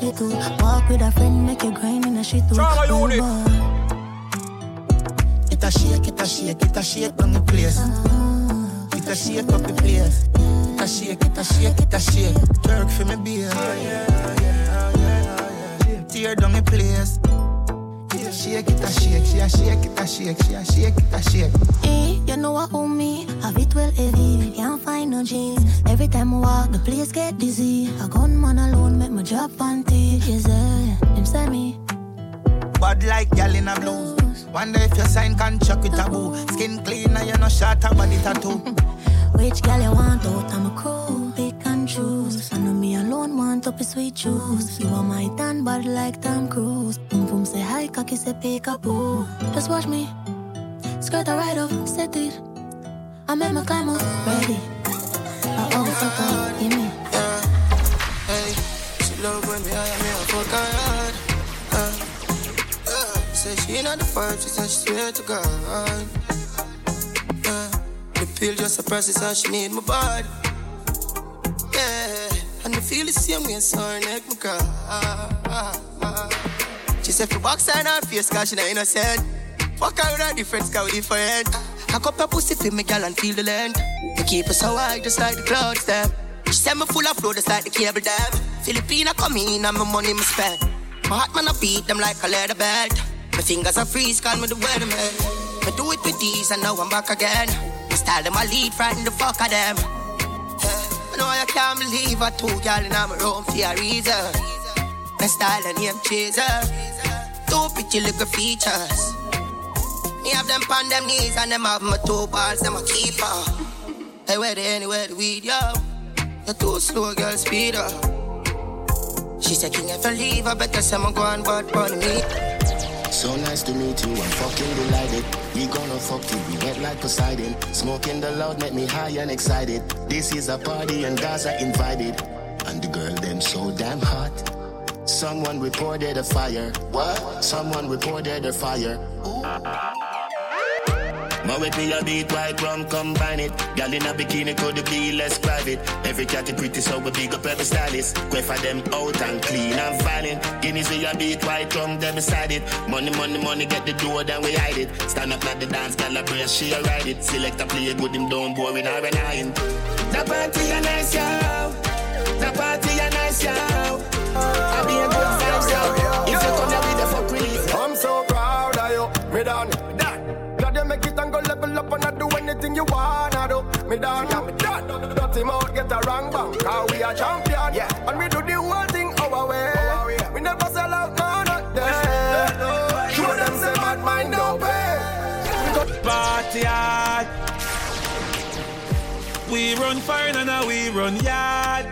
if you could. Walk with a friend, make you grind in a shit with it. It a shake on the place. It a shake up the place. It a shake. Jerk for me beer. Tear down the place. It a shake. She a shake. Hey, you know what owe me? Have it well heavy. Can't find no jeans. Every time I walk, the place get dizzy. A gun man alone make my job panty. Him send me. Bad like gal in a blouse. Wonder if you sign contract with a boo. Skin clean and you no shot a body tattoo. Which gal you want out? I'm a cool. Pick and choose. I know me alone want up his sweet juice. You are my tan bad like Tom Cruise. Boom say hi, cocky say pick a boo. Just watch me. Skirt a ride off, set it. I made my climb up, ready. I always fuck up, give me. Hey, she love when me hire me, I fuck her hard. Say she not the vibe, she said she swear to God. The pill just a process and she need my body. Yeah, and I feel the same way, so her neck my car. She said for box and her face, cause she not innocent. Fuck her with her difference, cause we different. I cup her pussy for me, girl, and feel the length. I keep her so high, just like the clouds, them. She send me full of flow, just like the cable, them. Filipina come in, and my money me spend. My heart, man, I beat them like a leather belt. My fingers are freeze, call me the weatherman. I do it with these, and now I'm back again. I style them, I lead, frighten the fuck of them. I know I can't believe I two girl in my room for a reason. My style and name chaser. Two pretty little features. Me have them on them knees and them have my two balls, them a keeper. Hey, where they anywhere the weed, yo? You're too slow, girl, speed up. She said, King, if I leave, I better say I'm going bad on me. So nice to meet you, I'm fucking delighted. We gonna fuck till we wet like Poseidon. Smoking the loud make me high and excited. This is a party and guys are invited. And the girl, them so damn hot. Someone reported a fire. What? Someone reported a fire. Ooh. Now with me a beat, white rum, combine it. Girl in a bikini could be less private. Every cat is pretty, so we big up every stylist. Quay for them out and clean and violent. Guineas with a beat, white rum, them beside it. Money, money, money, get the door, then we hide it. Stand up like the dance, girl a press, she a ride it. Select a play, good him down, boring or an iron. The party a nice, yo. The party a nice, yo. I be a good vibes, yo. If you come here with the fuck release. I'm so proud of you, me done. Make it and go level up and I do anything you wanna do. Me dog and me dad, dirty mouth get a wrong bang. Cause we a champion, yeah. And we do the whole thing our way. We never sell out, no, not there. Show them say bad mind don't pay. Party hard. We run fine and now we run yard.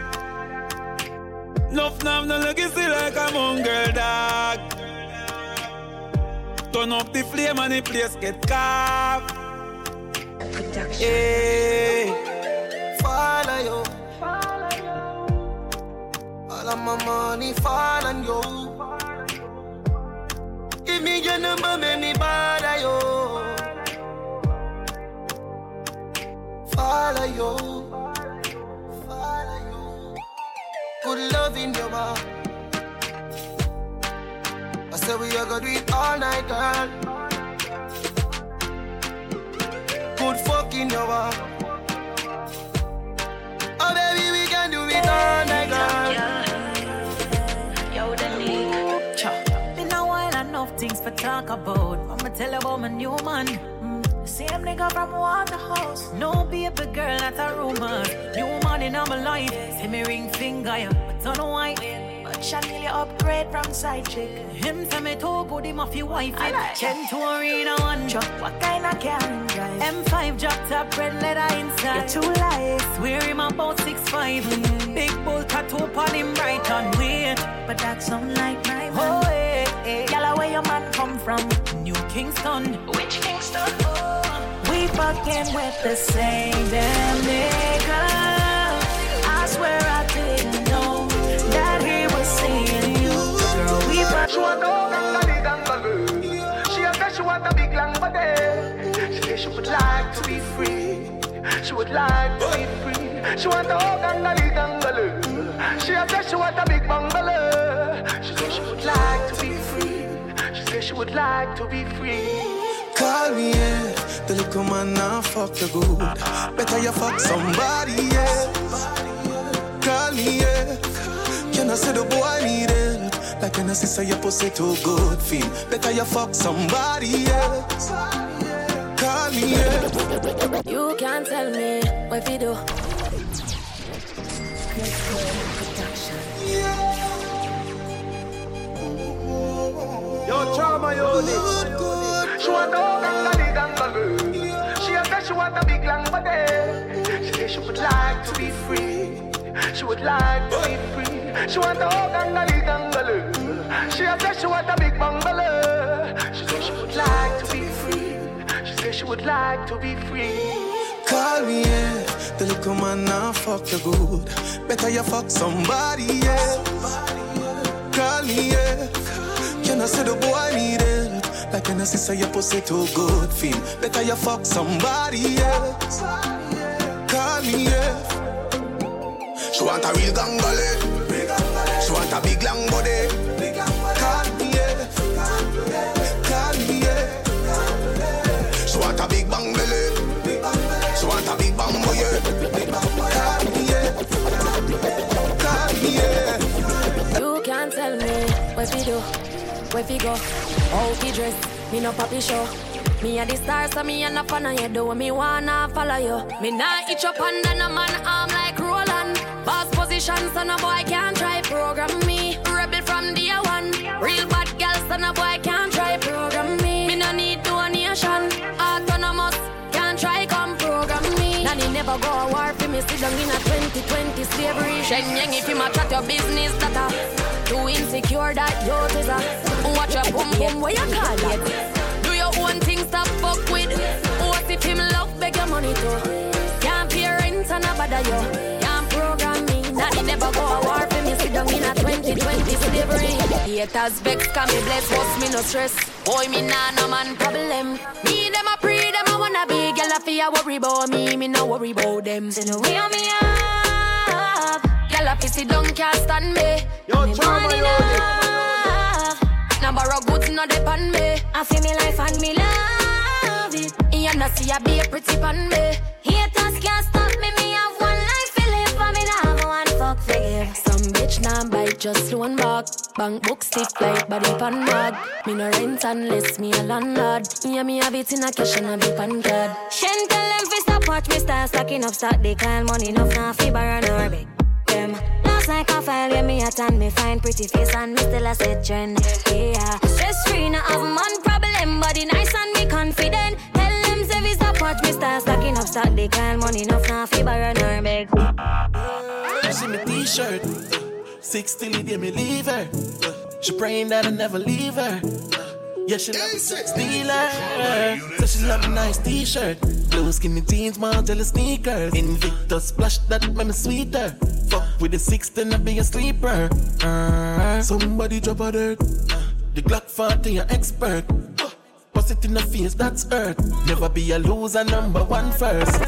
Nuff nam no legacy like a mongrel dog. Turn up the flame and the place get carved. Hey, follow you. All of my money fall on you. Give me your number, make me bother you. Follow you. Follow you. Good love in your mouth. I said we are gonna do it all night, girl. Good fucking over. Oh baby, we can do it all night, girl. Yo, the league. Chop. Been a while, enough things for talk about. I'ma tell about my new man. Same nigga from Waterhouse. No baby girl, that's a rumor. New man in my life. Say me ring finger, yeah. I don't know why. Chanel, you upgrade from side chick. Him say me too good, him off your wife. Chentury in a one drop. What kind of can drive? M5 drop top, red leather inside. You're too light. Wear him about 6'5". Big bull tattoo on him right on weight. But that's some like my man. Oh, hey. Yalla, where your man come from? New Kingston. Which Kingston? Oh. We fucking with the same damn nigga. I swear I didn't know that he seeing you, girl, we back. She want to hug and body gangbang. She a say she want a big long body. She say she would like to be free. She would like to be free. She want to hug and body gangbang. She a say she want a big bungalow. like to be free. Call me, yeah. The little man now fuck the good. Better you fuck somebody else. Call me, yeah. Can I say the boy need it? Like an sister, you pussy too good feel. Better you fuck somebody else. Call me, yeah. You can't tell me what you do. Yo, Chama, yo, this. She want to open the gangbang. She said she want a big long body. She said she would like to be free. She would like to be free. She want to open the gangbang. She said she want a big bungalow. She said she would like to be free. She said she would like to be free. Call me, yeah. The little man now fuck the good. Better you fuck somebody else. Call me, yeah. Can I say the boy need it? Like an sister, you pussy too good feel. Better you fuck somebody else. Call me, yeah. She want a real gangbale. She want a big long body. Call me, yeah. Call me, yeah. She want a big bang belly. You can't tell me where we do, where we go, how we dress, me no poppy show. Me a the star, so me a no fan of you, do me wanna follow you. Me nah itch up under no man arm like Roland. Boss position, so no boy can't try program me. Rebel from day one, real bad girl, so no boy can't try program me. Me no need donation, autonomous. Try come program me. Nanny never go a war for me. Sit down in a 2020 slavery. Sheng yang if you match at your business data. Too insecure that you teaser. Watch your boom boom where you call it. Do your own thing, stop fuck with. What if him love beg your money too? Can't pay rent and a bother you. Can't program me. Nanny never go a war for me. Sit down in a 2020 slavery. Haters vex can me bless. What's me no stress? Boy me nah no man problem. Me them a pray them. Wanna be girl, I feel worry about me. Me no worry about them. Say no way on me up. Girl, I feel see don't can't stand me. Yo, me born enough. Number of goods not depend me. I feel me life and me love it. You not see I be a pretty pan me. Haters can't stop me. Me have one life to live, but me not have one fuck for give. Some bitch now bite just one mark. Bank book stiff like body pan mad. Me no rent unless me a landlord. Yeah, me have it in a cash and a be pan card. Shen tell them fi stop watch me start stacking up stock. They call money enough now fi borrow nor beg them. Lost like a file when me at and me find pretty face and me still a set trend. Yeah, stress free no have man problem. Body nice and me confident. Tell them say fi stop watch me start stacking up stock. They call money enough now fi borrow nor beg. You see me t-shirt. 60 till me leave her. She praying that I never leave her. Yeah, she love me sex dealer. So she love me nice t-shirt. Blue skinny jeans, modular sneakers. Invictus splash that make me sweeter. Fuck with the 16 and be a sleeper. Somebody drop a dirt. The Glock 40 an expert. Bust it in the face, that's hurt. Never be a loser, number one first.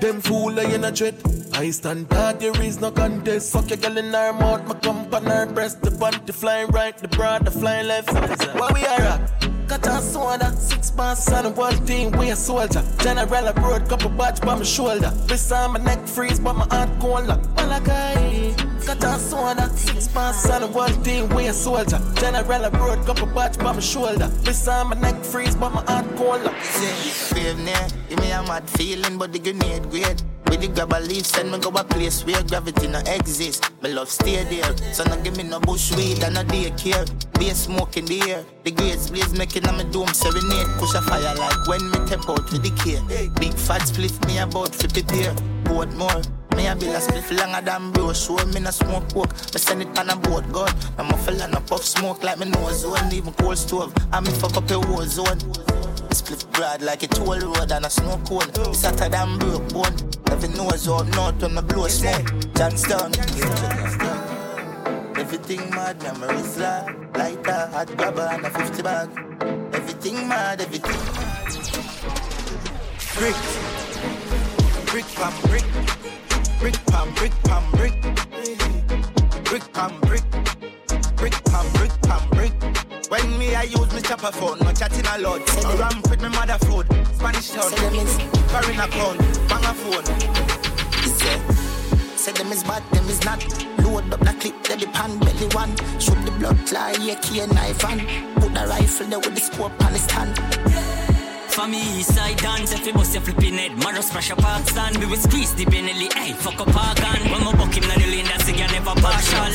Them fool I in a dread. I stand that there is no contest. Suck your girl in her mouth, my cup on her breast. The panty flying right, the broad, the flying left. Where we are at? Cut a soda, 6 months on the one team, we a soldier. General abroad, couple badge by my shoulder. This time my neck freeze, but my heart cold like Malakai. Cut a soda, 6 months on the one team, we a soldier. General abroad, couple badge by my shoulder. This time my neck freeze, but my heart cold like. See, brave near, give me a mad feeling, but the grenade great. With the grab a leaf, send me go a place where gravity no exist. My love stay there, so no give me no bush weed and no daycare. Be a smoke in the air, the grace blaze making on my dome serenade. Push a fire like when me tap out with the care. Big fat spliff me about 50 there, boat more. Me a bill a spliff longer than bro, show me no smoke coke. Me send it on a boat gun, I'm a fella no puff smoke like me nose zone. Leave me cold stove, I me fuck up your whole zone. Split broad like a toll road and a snow cone. Satter than broke bone. Every nose out north when I blow smoke. Johnstown. Everything mad, memories loud. Lighter, hot grabber and a 50 bag. Everything mad, everything mad. Brick. Brick pam brick. Brick pam brick pam brick. Brick pam brick. Brick pam brick pam brick. Why thing me, I use me chopper phone. No chatting a lot. I ramp with me mother food. Spanish town. Foreign account. Banger phone. Say them is bad, them is not. Load up the clip, they be pan belly one. Shoot the blood fly, AK knife and put the rifle there with the scope on the stand. For me, side dance, if you bust your flipping head, Maros pressure park stand, we will squeeze the Benelli, hey, fuck up our gun. When we buck him in the lane, that's again never partial.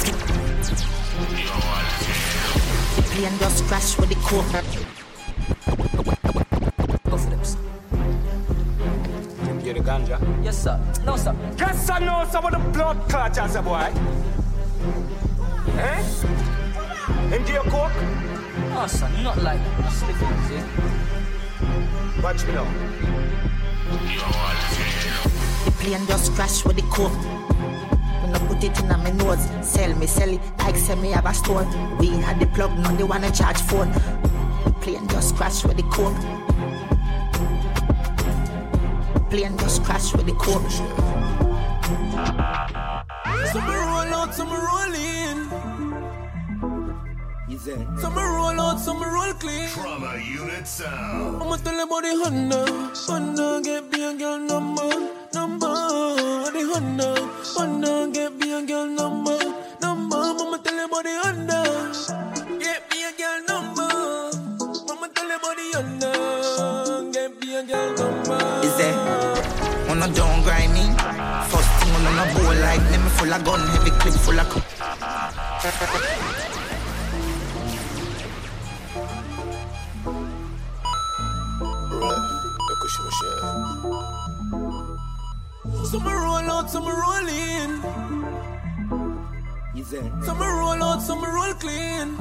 The plane just crashed with the corner. Go flips. Can you get a ganja? Yes, sir. No, sir. Yes, sir, no, sir, with the blood clutch as a boy. Eh? And do you cook? No, sir, not like that. Slipping, watch me now. The plane just crashed with the coke. When I put it in my nose, sell it like sell me have a store. We had the plug, now they wanna charge phone. The plane just crashed with the coke. The plane just crashed with the coke. Some roll out, some roll in. Some roll out, some roll clean. Trauma unit sound. I'ma tell about the Honda, get be a girl number. The Honda, get be a girl number. I'ma tell about the Honda, get be a girl number. I'ma tell about the Honda, get be a girl number. Is that wanna don't grind me? First thing wanna bowl like them full of gun, heavy clip full of cook. Some roll out, some roll in. Some roll out, some roll clean.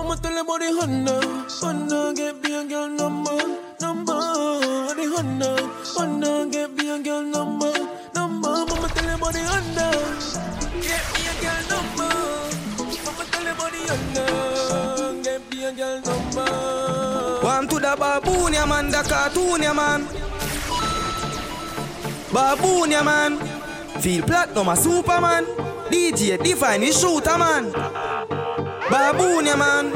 I'ma tell about the Honda, get be a girl number. The Honda, get be a girl number. I'ma tell about the Honda, get be a girl number. I'ma tell about the Honda, get be a girl number. One to the baboon, ya man, the cartoon, ya man. Baboon, ya man. Feel platinum a superman. DJ define his shooter, man. Baboon, ya man.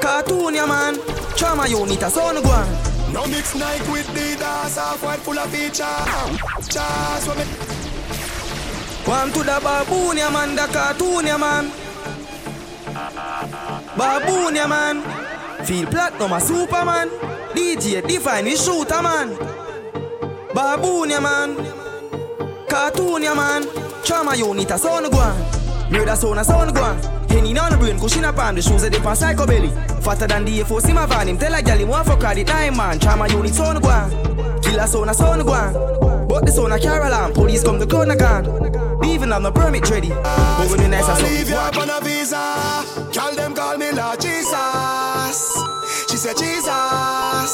Cartoon, ya man. Trauma unit a son guan. No mix Nike with Adidas, half-white full of feature. One to the baboon, ya man, the cartoon, ya man. Baboon, ya man. Feel platinum a superman. DJ define his shooter, man. Baboon, ya man. Cartoon, ya man. Trauma unit a son guan. Murder son a son guan. Henny on the brain, cushion a palm. The shoes a dip on psycho belly. Fatter than the A4 Sima van. Him tell a gal him one for credit time, man. Trauma unit son guan. Killer son a son guan. But the son a Caroline. Police come to corner gun. Even have no permit ready. But when you nice as leave you up on a visa. Call them call me Lord Jesus. She said Jesus.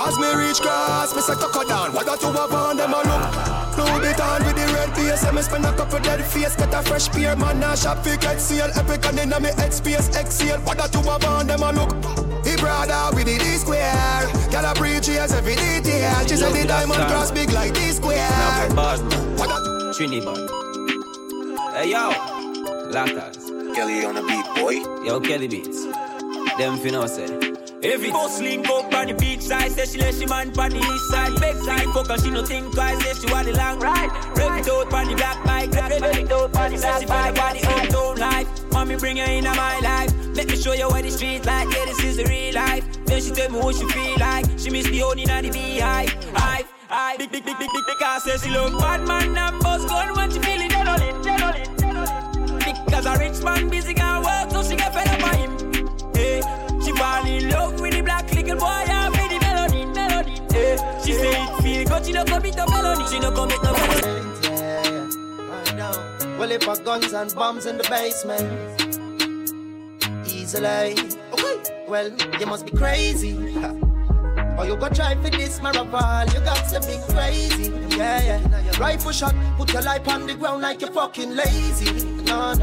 As me reach grass, me say cock down. What got you up on them a look? Load it on with the red face. And me spend a couple dead face. Get a fresh pair, man, a shop fi get sale. Epic and inna me headspace, exhale. What got you up on them a look? He brother with the D-square. Got a breach, here's every detail. She said the diamond cross big like D-square. Now for bad, what got Trinidad. Hey yo, Latas Kelly on the beat, boy. Yo, Kelly beats. Them fi know say if it's boss link up on the beach side, say she let she man on the east side. Big side, fuck and she no think twice, say she want the long ride. Rev it out on the black bike, rev it out on the black bike. Say she find the body uptown life, mommy bring her into my life. Let me show you what the street like, yeah this is the real life. Then she tell me what she feel like, she miss the honey and the beehive. I big ass say she look bad man and boss gun when she feeling dead on it, dead on it, dead on it. Because a rich man busy can work so she get fed up on him. Hey. She fall in love with the black little boy and with the melody. Yeah. She say it feel good, she no commit no felony. She no commit no felony. Yeah, I know. Well, if I guns and bombs in the basement, easily. Okay. Well, you must be crazy. Or you go try for this marathon. You got to be crazy. Yeah. Rifle shot, put your life on the ground like you're fucking lazy. No.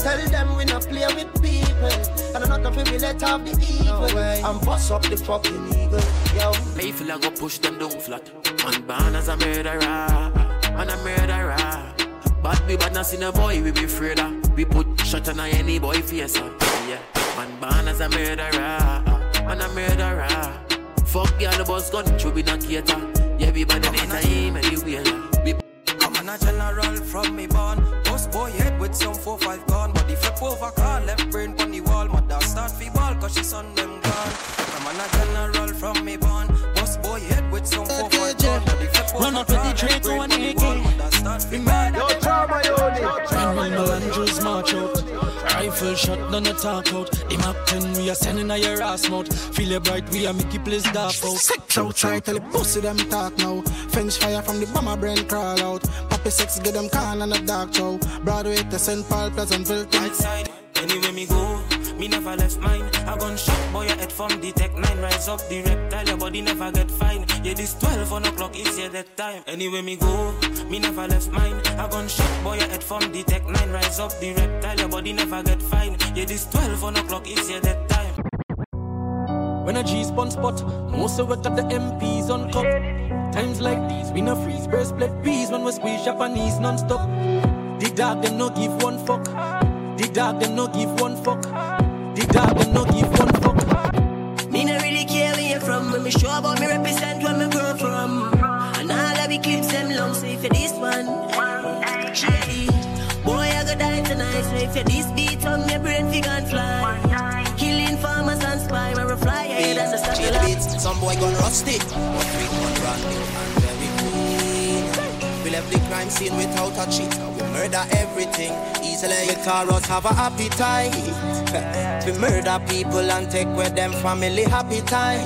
Tell them we not play with people. And I'm not afraid we let off the evil. I'm boss up the fucking eagle. Yo. Me feel I go push them down flat. Man born as a murderer. And a murderer. But we badness in a boy, we be afraid of. We put shot on any boy face on. Yeah. Man born as a murderer, man a murderer. Fuck y'all the boss gun, you be not cater. Everybody needs a him and you be I'm an a general from me born. Boss boy head with some 4-5 gun. Body flip over car, left brain on the wall. Mother start fi ball cause she son them gone. I'm an a general from me born. Boss boy head with some 4-5 gun. Body flip over no, car, left brain on the wall. Mother start fi ball. Yo trauma yo and Jews march out. Rifle shot, none a talk out. The map 10, we are sending a your ass mouth. Feel it bright, we are Mickey place dark out. Sex outside, tell the pussy them talk now. French fire from the bomber brain crawl out. Poppy sex, get them can and a dark show. Broadway to St. Paul, Pleasantville. Right side, anyway me go. Me never left mine. I gun shot, boy, your head from the tech 9. Rise up the reptile, your body never get fine. Yeah, this 12, 1 o'clock is here that time. Anyway me go, me never left mine. I gun shot, boy, your head from the tech 9. Rise up the reptile, your body never get fine. Yeah, this 12, 1 o'clock is here that time. When a G-spawn spot, most of work at the MPs on cup. Times like these, we no freeze, burst, split peas. When we squeeze Japanese non-stop. The dog, them no give one fuck. The dog, them no give one fuck. The dog will not give one fuck. Me not really care where you from. When me show about me represent where me grow from. And all of me clips them long. So if you this one, hey, boy I go die tonight. So if you this beat on me brain fig and fly. Killing farmers and spy. Where we fly ahead as a satellite. Some boy gone rusty. One freak gone randy and very cool. We left the crime scene without a cheat. We murder everything easily. We car us have a appetite. We murder people and take with them family happy time.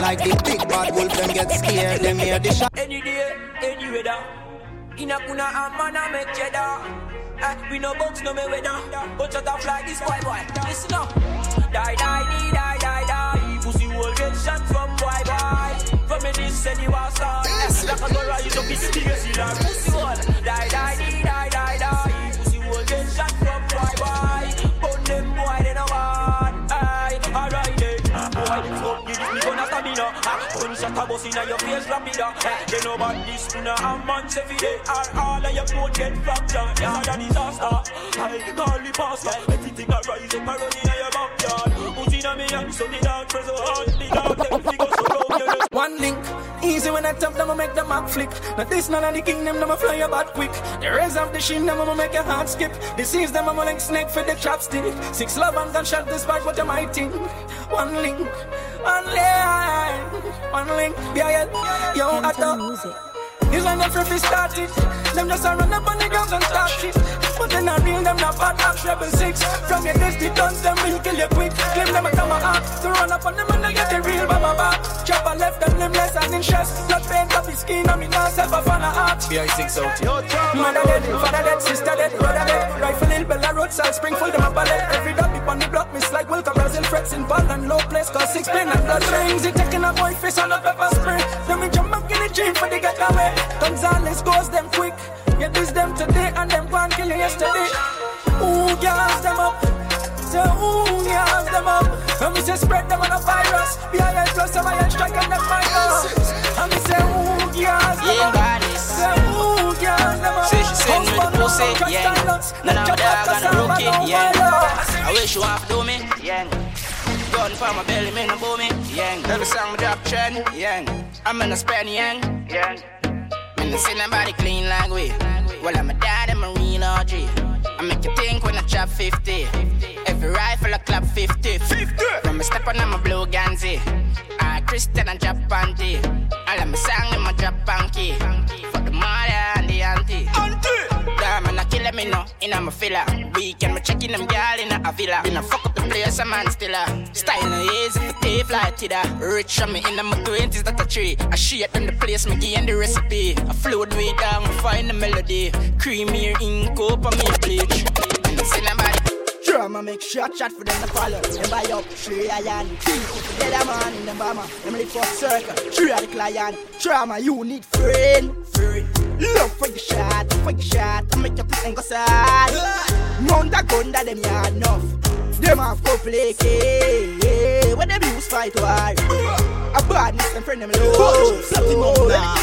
Like the big bad wolf, them get scared, them hear the shot. Any day, any weather. In a kuna and man a make cheddar. We no box, no me weather. But shut up like this, boy, boy. Listen up. Die, die, die, die, die, die. Pussy will get shot from boy, boy. From me this, any war star. Like a girl, you don't be serious, you know. Pussy will die, die, die, die, die, die. Pussy will get shot from boy, boy. One link, easy when I tap them, I make the map flick. Now this none of the kingdom, them I fly about quick. The rays of the sheen, them I make your heart skip. Disease them, I'm like snake for the chopstick. Six love and gunshot, this bag, what am I think? One link, one link, one link, yeah, yeah, yo, I thought this one got free started. Them just a run up on the guns and start shit. But then I real them not bad up 7-6. From your dusty guns, them will kill you quick. Claim them a come out to run up on them and they get the real by my back. Chopper left them limbless and in chest. Blood paint up his skin and me now self a fan of heart. BI6 out. Mother dead, father dead, sister dead, brother dead. Rifle in Bella Road, South Springfield, them a ballet. Every dog on the block, miss like Wilco, Brazil, frets in ball and low place. Cause 6 pin and blood rings. He taking a boy face on a pepper spray. Then we jump up in the gym for the getaway. Gonzales goes them quick. Yeah, this them today and them one kill you yesterday. Ooh, gas them up. Say, ooh, gas them up. And we say spread them on a virus. BIS plus a virus strike and them virus. And we say, ooh, gas them up. Say, ooh, gas them up. Say she said me the pussy, yeah. None of them gonna rook it, yeah. I wish you half do me, yeah. Gun for my belly, me no boo me, yeah. Every song me drop trend, yeah. I'm in a spend, yeah, yeah. I see nobody clean like we. Well, I'm a dad and marine OG. I make you think when I chop 50. Every rifle I clap 50. 50. When I step on, I'm a blue ganzi. I Christian and drop panty. All of my song in my drop panky. For the mother and the auntie. Auntie! Damn, I'm not killing me no. In a filler. Weekend, I'm checking them girl in a villa. In a fuck up the place, a man stiller. Styling easy for tea fly tidder. Rich from me in the 20s, that's a tree. I shit in the place, me gain the recipe. I flowed way down, find the melody. Creamy ink up on me bleach. And I see nobody. Drama make shot for them to follow. Them buy up, Sri Ayan. People dead a man in the bomber. Them live for circle, three of the client. Drama, you need friend, friend. Love for your shot, I make your plan go sad. Mount a gun that them ya enough. Them have go play, yeah. When them use fight war. A badness and friend them low.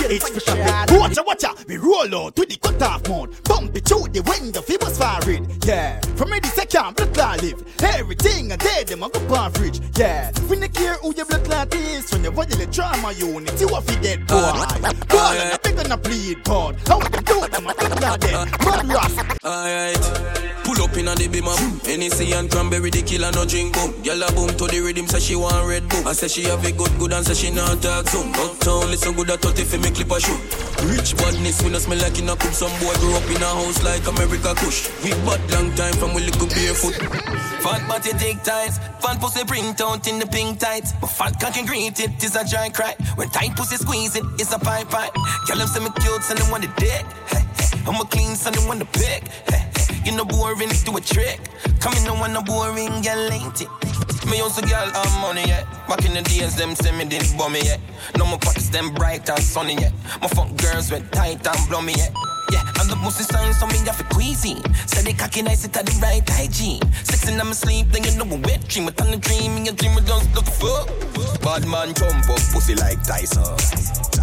It's for sure. Watcha, we roll out to the cut-off mode. Bump it through the window, it was firing. Yeah, from every second, blood clot live. Everything I did, them I go past rich. Yeah, when they care who your blood clot is, when they want the drama unit, you are fi dead boy. Ball and I think gonna plead, boy. How we do them, I think not dead. Mud lost. Alright, pull up in a the beam of NEC and cranberry, the killer no drink boom. Yalla boom to the rhythm, say she want red boom. I say she have a good and say she not talk soon. Uptown listen good at 30 fi me clip a shoot. Rich badness, we no smell like in a coop. Some boy grew up in a house like America Kush. We bad long time from we little barefoot. Fat body take times, fat pussy bring out in the pink tights. But fat cock and greet it is a giant cry. When tight pussy squeeze it, it's a pie pie. Tell them say me cute, send them on the dick. I'm a clean, send them on the pick. You no boring, do a trick. Come in no one no boring, girl ain't it. Me also girl have money, yeah. Back in the days, them say me didn't bummy, yeah. Now my pockets them bright and sunny, yeah. My fuck girls with tight and blummy, yeah. Yeah, I'm the most sign, so me have a queasy. Say they cocky nice, it at the right hygiene. Six in my sleep, then you know a wet dream. But on the dream, in your dream, we don't look fuck. Bad man jump up, pussy like Tyson.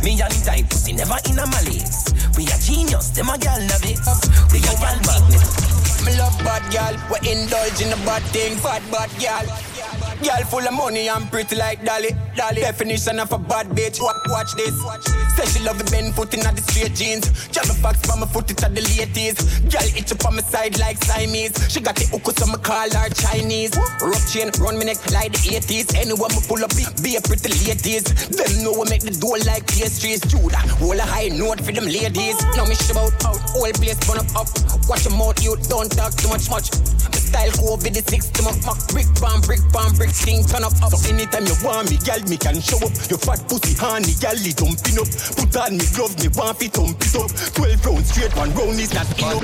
Me and tight pussy never in a malice. We are genius, them a gal novice. They a gal madness. Me love bad gal, we indulge in a bad thing, bad bad gal. Gal full of money and pretty like Dolly, Dolly. Definition of a bad bitch, watch this. Say she love the bend foot in the straight jeans. Jam a box from my foot, it's at the ladies. Gal itch up on my side like Siamese. She got the hookah, so me call her Chinese. Rough chain, round me neck like the 80s. Anyone me pull up, be a pretty ladies. Them know we make the door like pastries. Judah, hold a high note for them ladies. Now me shove out, whole place burn up. Watch your mouth, you don't talk too much. My style go over the six to my mock. Brick bomb, brick bomb, brick thing turn up. So anytime you want me, girl, me can show up. Your fat pussy honey, girl, it dumping up. Put on me gloves, me want it dump it up. 12 rounds straight, 1 round is not enough.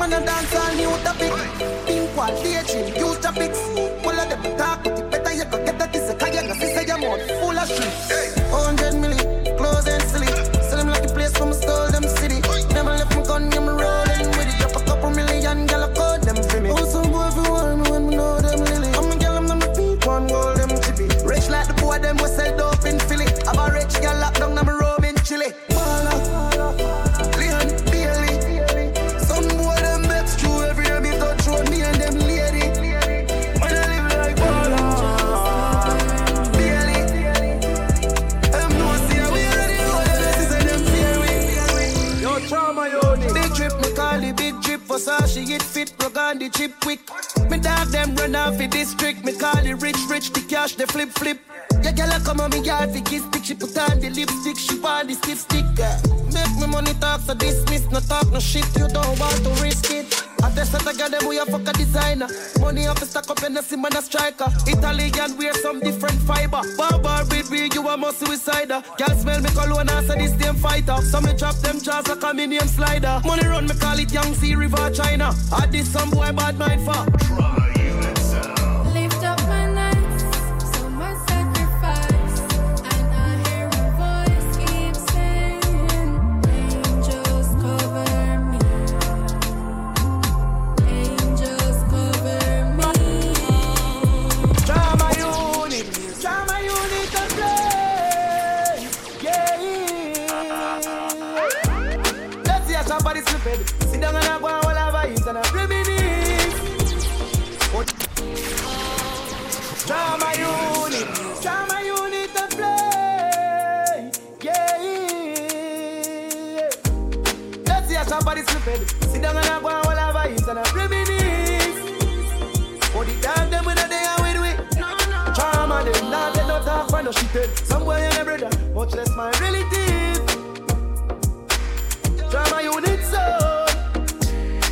Man a dance all new topic. Pink wall, theatre, use topics. Full of them talk, but the better you go get that is a kayak. I see your mouth full of shit. 100 million, clothes and silly. Sell them like the place from stole them city. Never left me gun, you me rolling with it. Up a couple million, girl, I call them for me. Also, everyone when we know them lily. I'm a girl, I'm not my peep, one wall, them chippy. Rich like the boy, them was set up in Philly. I'm a rich girl, locked down, I'm a robe in Chile. She hit fit, program the chip quick. Me dog them run off the district. Me call the rich, the cash, the flip. Yeah, girl, I come on me yard, the kiss stick. She put on the lipstick, she want the stiff stick. Yeah. Make me money talk, so dismiss. No talk, no shit, you don't want to risk it. I test that I got them, we a fuck a designer. Money off the stack up and a sim and a striker. Italian wear some different fiber. Barbar with me, you a must suicider. Girl smell me cologne and say this damn fighter. So me drop them jars, I call me name slider. Money run, me call it Yangtze River, China. I did some boy bad mind for. Try you sound. Lift up my nights, so my sacrifice. And I hear a voice keep saying, Angels cover me. Drama unit and play. Yeah. Let's hear somebody stupid. Sit down and I go. Drama unit and play. Yeah. Let's hear somebody slipping. Sit down and I go and all our vibes and I reminisce. For the damn them with a day I will do it. No. Drama them, not let no talk for no shit. Somewhere in a brother, much less my relative. Drama unit so.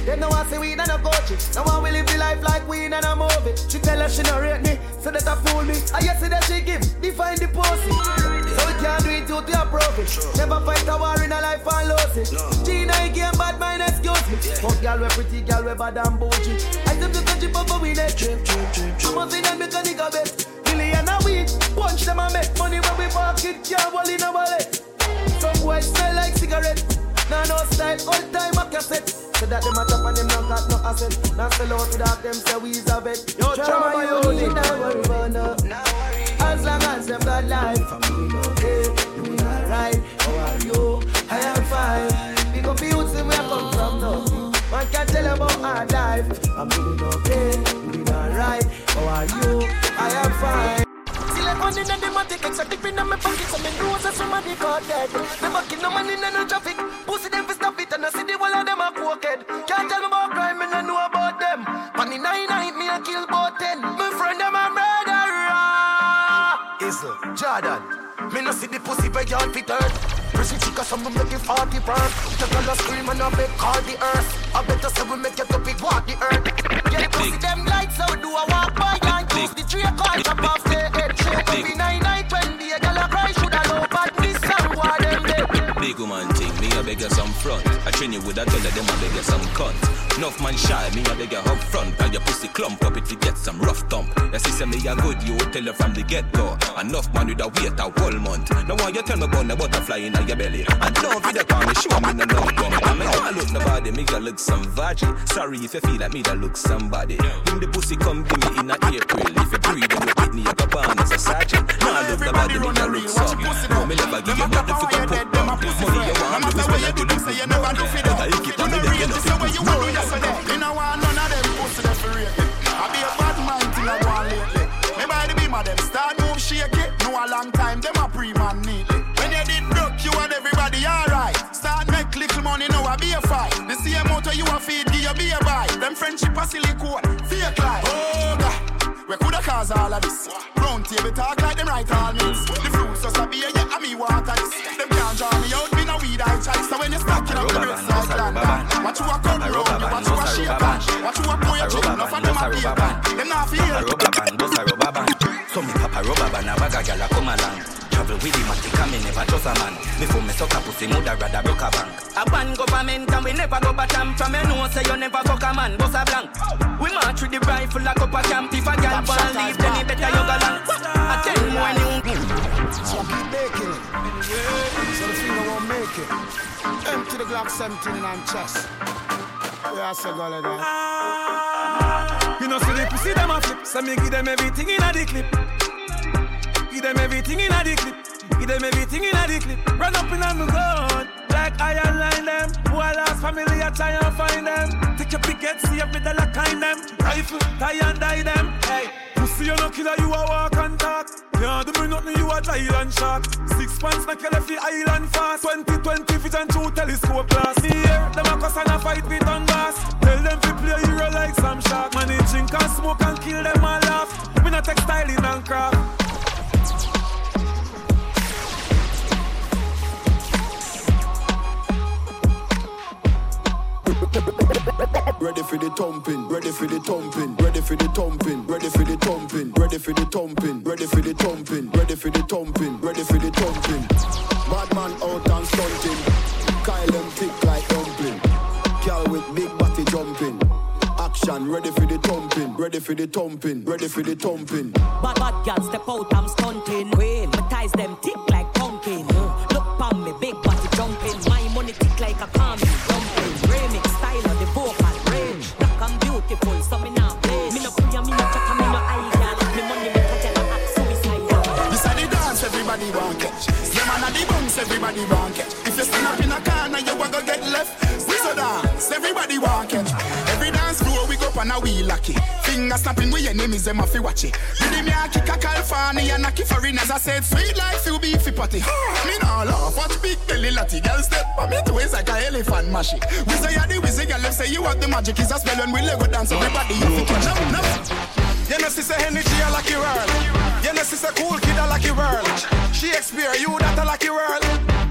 Them no one say we not a coach it. No one will live the life like we not a movie. She tell her she not rate me, so that I fool me. I yes that she give, define the pussy. So we can't do it to your profit. Sure. Never fight a war in a life and lose it. No. Gina again, bad mind, excuse me. Yeah. Fuck y'all, we pretty, y'all, we bad and bougie. I them to touch it, but we next trip. I must see them because they got best. Million a week, punch them and make money when we park it, y'all, wall in a wallet. Some boys smell like cigarettes. Now no style, old time a cassette. Said that them a top and them not got no asset. Now sell out without them, say we is a bet. Yo, trauma, you need, not worry, man. as long as them got life, I'm doing okay, doing alright. How are you? I am fine. Be confused where I come from, no. Man can't tell about our life. I'm doing okay, doing alright. How are you? I am fine. Money in the matic, extra tip in my pockets. I mean, roses from my car dead. The bucket, no money, no traffic. Pussy them for stop it, and I see the wall of them are crooked. Can't tell me about crime, and I know about them. Money 99, me I kill about 10. My friend, I'm a murderer. Isle, Jordan. Me no see the pussy by y'all be dirt. Prison chica, some will make it 40 burn. The girl will scream and I make all the earth. I better say we make it up, it walk the earth. Get pussy them lights, so do I walk by and use the tree card to pass the head. Be 99 when the gala cry should I know but this and what them did. Big woman thing, me a beggar some front. I train you with a dollar, them a beggar some cunt. Enough man shy, me a beggar up front. And your pussy clump up if you get some rough thump. Your sister me a good, you tell her from the get-go. Enough man with a wait a whole month. Now why you tell me about the butterfly in your belly? And don't be the car, me show me no love gum. I mean, I look nobody, me a look some vaggy. Sorry if you feel like me that look somebody. When the pussy come give me in a April. If you breathe, you with me, you go born as a sergeant. Now I look nobody, me a look some. No, me never give you nothing for your put down. Money you want, you spend it to them. You never do for them. You keep on the real, this is what you want to yesterday. You know why none of them pussy them for real. I be a bad man till I want lately. Me by the beam of them, start move shake it. No a long time, them a pre-man neatly. When you did broke, you and everybody alright. Start make little money, now I be a fight. The same motor you a feed, give you be a buy. Them friendship a silicone, fake life. Oh God, we coulda cause all of this. Brown table talk like them right all means. The fruits just a beer, yeah, and me water this. Them can't draw me out. So when you're stuck in a river side land, what you a come road, what you a shake on, what you a pour your chin, enough of them a beer band. Them not feel it. Bust a rubber band, so me pop a rubber band, a bag a gyal a come along. Travel with him and take a me never trust a man. Before me suck a pussy, mother rather broke a bank. A band government and we never go back camp. From me know say you never fuck a man, bust a blank. We march with the rifle like up a camp. If a gyal want leave, then he better you go long. I tell you when you. So keep baking it, so the finger won't make it. Empty the Glock 17 in my chest. Yeah, I say go like that. Ah, you know, so they pussy them a flip. So me give them everything in a the clip. Give them everything in a the clip. Give them everything in a the clip. Run up in on the gun, like iron line them. Who I lost family, I try and find them. Take your picket, see if me the lock kind them. Rifle, tie and die them. Hey, pussy you no killer, you a walk and talk. Yeah, do me nothing, you a child and shark. 6 months, make you left the island fast. 2020 vision through telescope glass. Me here, them a cuss and a fight with on gas. Tell them to play a hero like some shark. Man, they drink and smoke and kill them all laugh. Me not textile in and craft. Ready for the thumping, ready for the thumping, ready for the thumping, ready for the thumping, ready for the thumping, ready for the thumping, ready for the thumping, ready for the thumping. Bad man out and stunting, Kyle them thick like dumpling, girl with big body jumping. Action, ready for the thumping, ready for the thumping, ready for the thumping. Bad girl step out, I'm stunting. Queen, my ties them thick like pumpkin. Look pon me, big body jumping. My money thick like a palm dumpling. Remix style of the vocal. Beautiful, so me now play. Me no puya, me no chaka, me no idol. Me money, me catch and act suicidal. This a the dance, everybody want catch. Yeah, man, a the bounce, everybody want catch. If you stand up in a corner, you a go get left. We so dance, everybody want catch. Every dance floor, we go pan a we lucky. Finger snapping, we enemies, them a fi watch it. With me a kick a California, and a kick foreigners. I said, sweet life, you be fi party. Me no laugh, watch big belly latty. Girl step on me twice like a elephant mashing. We say a the wizzy, girl, say you have the magic. Is a spell when we let go dance, everybody you fi catch. No, you know sister energy, a lucky world. You know sister cool kid, a lucky world. Shakespeare, you that a lucky world.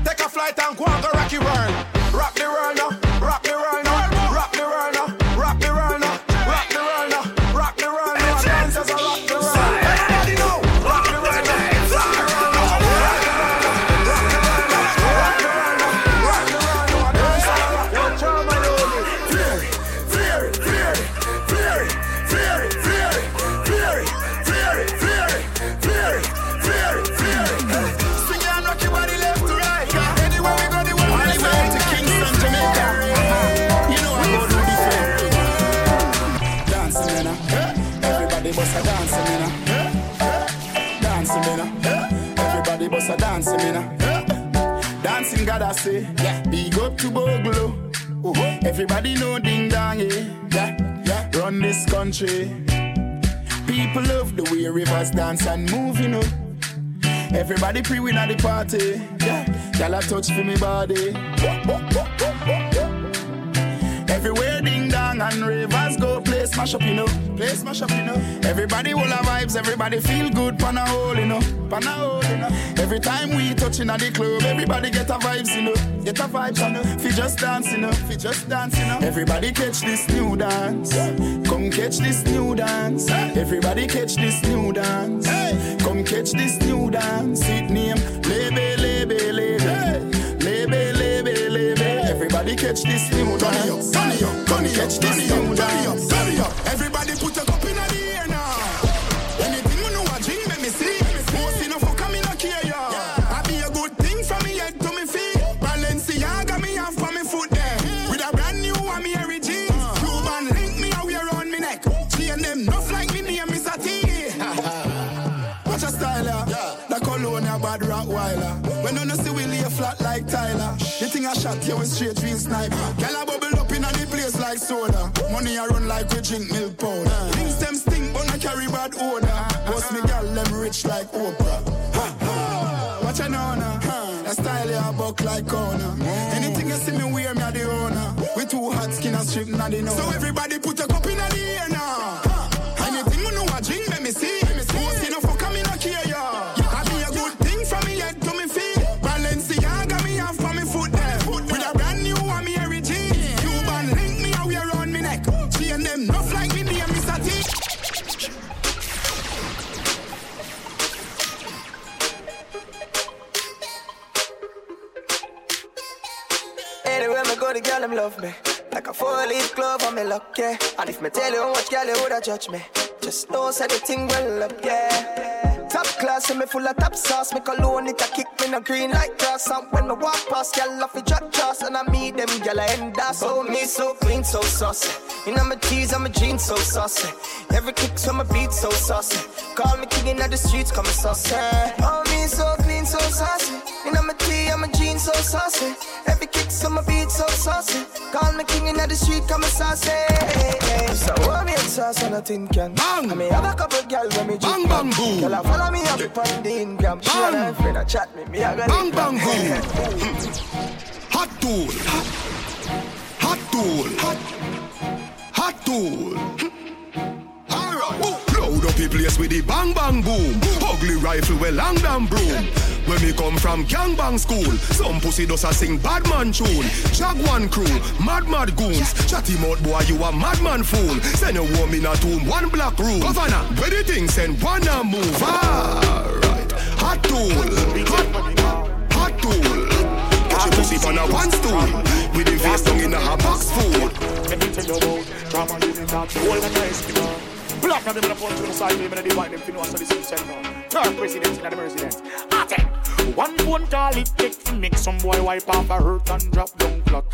Take a flight and go on the rocky world. Rock the world now, rock the world now, rock the world now, rock the world now, rock the world now, rock the world now. Dancers are rock the world. Everybody know, rock the world now, rock the world now, rock the world now, rock the world now, rock the world now, rock the world now. Dancers are rock the world. Fury, fury, fury, fury, fury, fury, fury, fury, fury, fury, fury, fury. Swing and rock your body left to right. Dancing, man. Everybody must a dancing, man. Dancing, man. Everybody bust a dancing, me now. Dancing God I say, big up to Boglo. Everybody know ding dong, yeah. Run this country. People love the way rivers dance and move, you know. Everybody pre-win at the party, yeah. Y'all a touch for me body. Everywhere ding dong and rivers go, play smash up, you know. Everybody will have vibes, everybody feel good, pana hole, you know. Every time we touching at the club, everybody get a vibes, you know. Fi just dance, you know. Everybody catch this new dance. Come catch this new dance. Everybody catch this new dance. Come catch this new dance. It name Lebe, Lebe, Lebe. Lebe, Lebe, Lebe. Everybody catch this new dance. Turn it up, catch this new dance. Everybody put a cup in the air now. Anything you know I drink, make me see. Most enough for coming up here, yo. I be a good thing from me head to me feet. Balenciaga me have for me foot there. With a brand new one, me every jeans. Cuban link me out here on me neck. She and them nuff like me near Mr. T. Watch a style, yeah. The cologne a bad Rottweiler. When you no see we lay flat like Tyler. The thing I shot you with straight real sniper. Girl I bubble up in the place like soda. Money I run like we drink milk powder. Things them stink but I carry bad odor. Boss me girl them rich like Oprah. Ha, ha. Watch a nona. The style you a buck like corner. Anything you see me wear me a the owner. With two hot skin and strip not enough. So everybody put a cup in the air now. Anything you know I drink let me see. Most enough for coming up here y'all. I be a good thing from me head to me feet. Balenciaga me have for me foot there. With a brand new one me every jean. Cuban link me how you around me neck. She and them nuff like me near Mr. T. Anywhere me go the girl them love me. Like a 4-leaf glove on me luck, yeah. And if me tell you what girl you woulda judge me. Just know say the thing well up, yeah. Top class, and me full of top sauce. Me cologne it a kick me no green like grass. And when me walk past, y'all off the drop toss. And I meet them, y'all I end up. Oh, me so clean, so saucy. You know my tees and my jeans so saucy. Every kick from my beat so saucy. Call me king in the streets, call me saucy. Oh, me so clean, so saucy. You know my tee and my jeans so saucy. Every kick from my beat so saucy. Call me king in the street, call me saucy. So oh, me sauce and I think can. Bang! I me have a couple girls when me drink. Bang, bang, boom! Me up on the Ingram. She and her friend a chat me a go bang bang boom. Hot tool. Hot tool. Hot tool. Alright. Load up the place with the bang bang boom. Ugly rifle with long damn broom. When we come from gangbang school, some pussy does a sing bad man tune. Jaguan crew, mad goons. Chatty mouth boy, you a madman fool. Send a woman in a tomb, one black room. Governor, where the thing send one a move. Alright, hot tool, hot tool. Get your pussy on a one stool. With the face down in a box food. Everything you want, drama is in that whole night. Black now, they're going to the side, they're going to divide them, you know, so this is the third president, not the president. Hot. One phone call it takes to make some boy wipe off a hurt and drop down clock.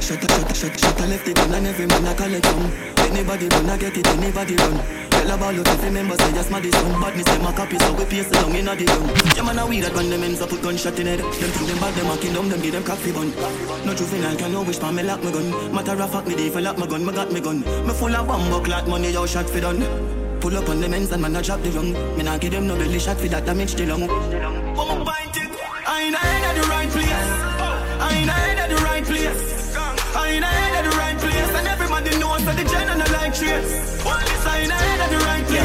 Shut the left it and every man I call it on. Anybody gonna get it, anybody run. Tell about you if you remember, say yes, my son. Badness, them a copy, so we paste it down in a day down. Yeah, man, a weed that when them ends up with gunshot in head. Them think them bad, them a kingdom, them give them coffee bun. No juvenile can no wish, man, me lock my gun. Matter of fact, me dey, lock my gun, me got me gun. Me full of bomb, buckle, money, yo, shot fi done. Pull up on them ends and man, I drop the rung. Me nah give them no belly shot fi that damage the lung. Woman bite it, I ain't at the right place. I ain't at the right place. I ain't at the right place. And everybody knows that the general like trace. I ain't at the right place.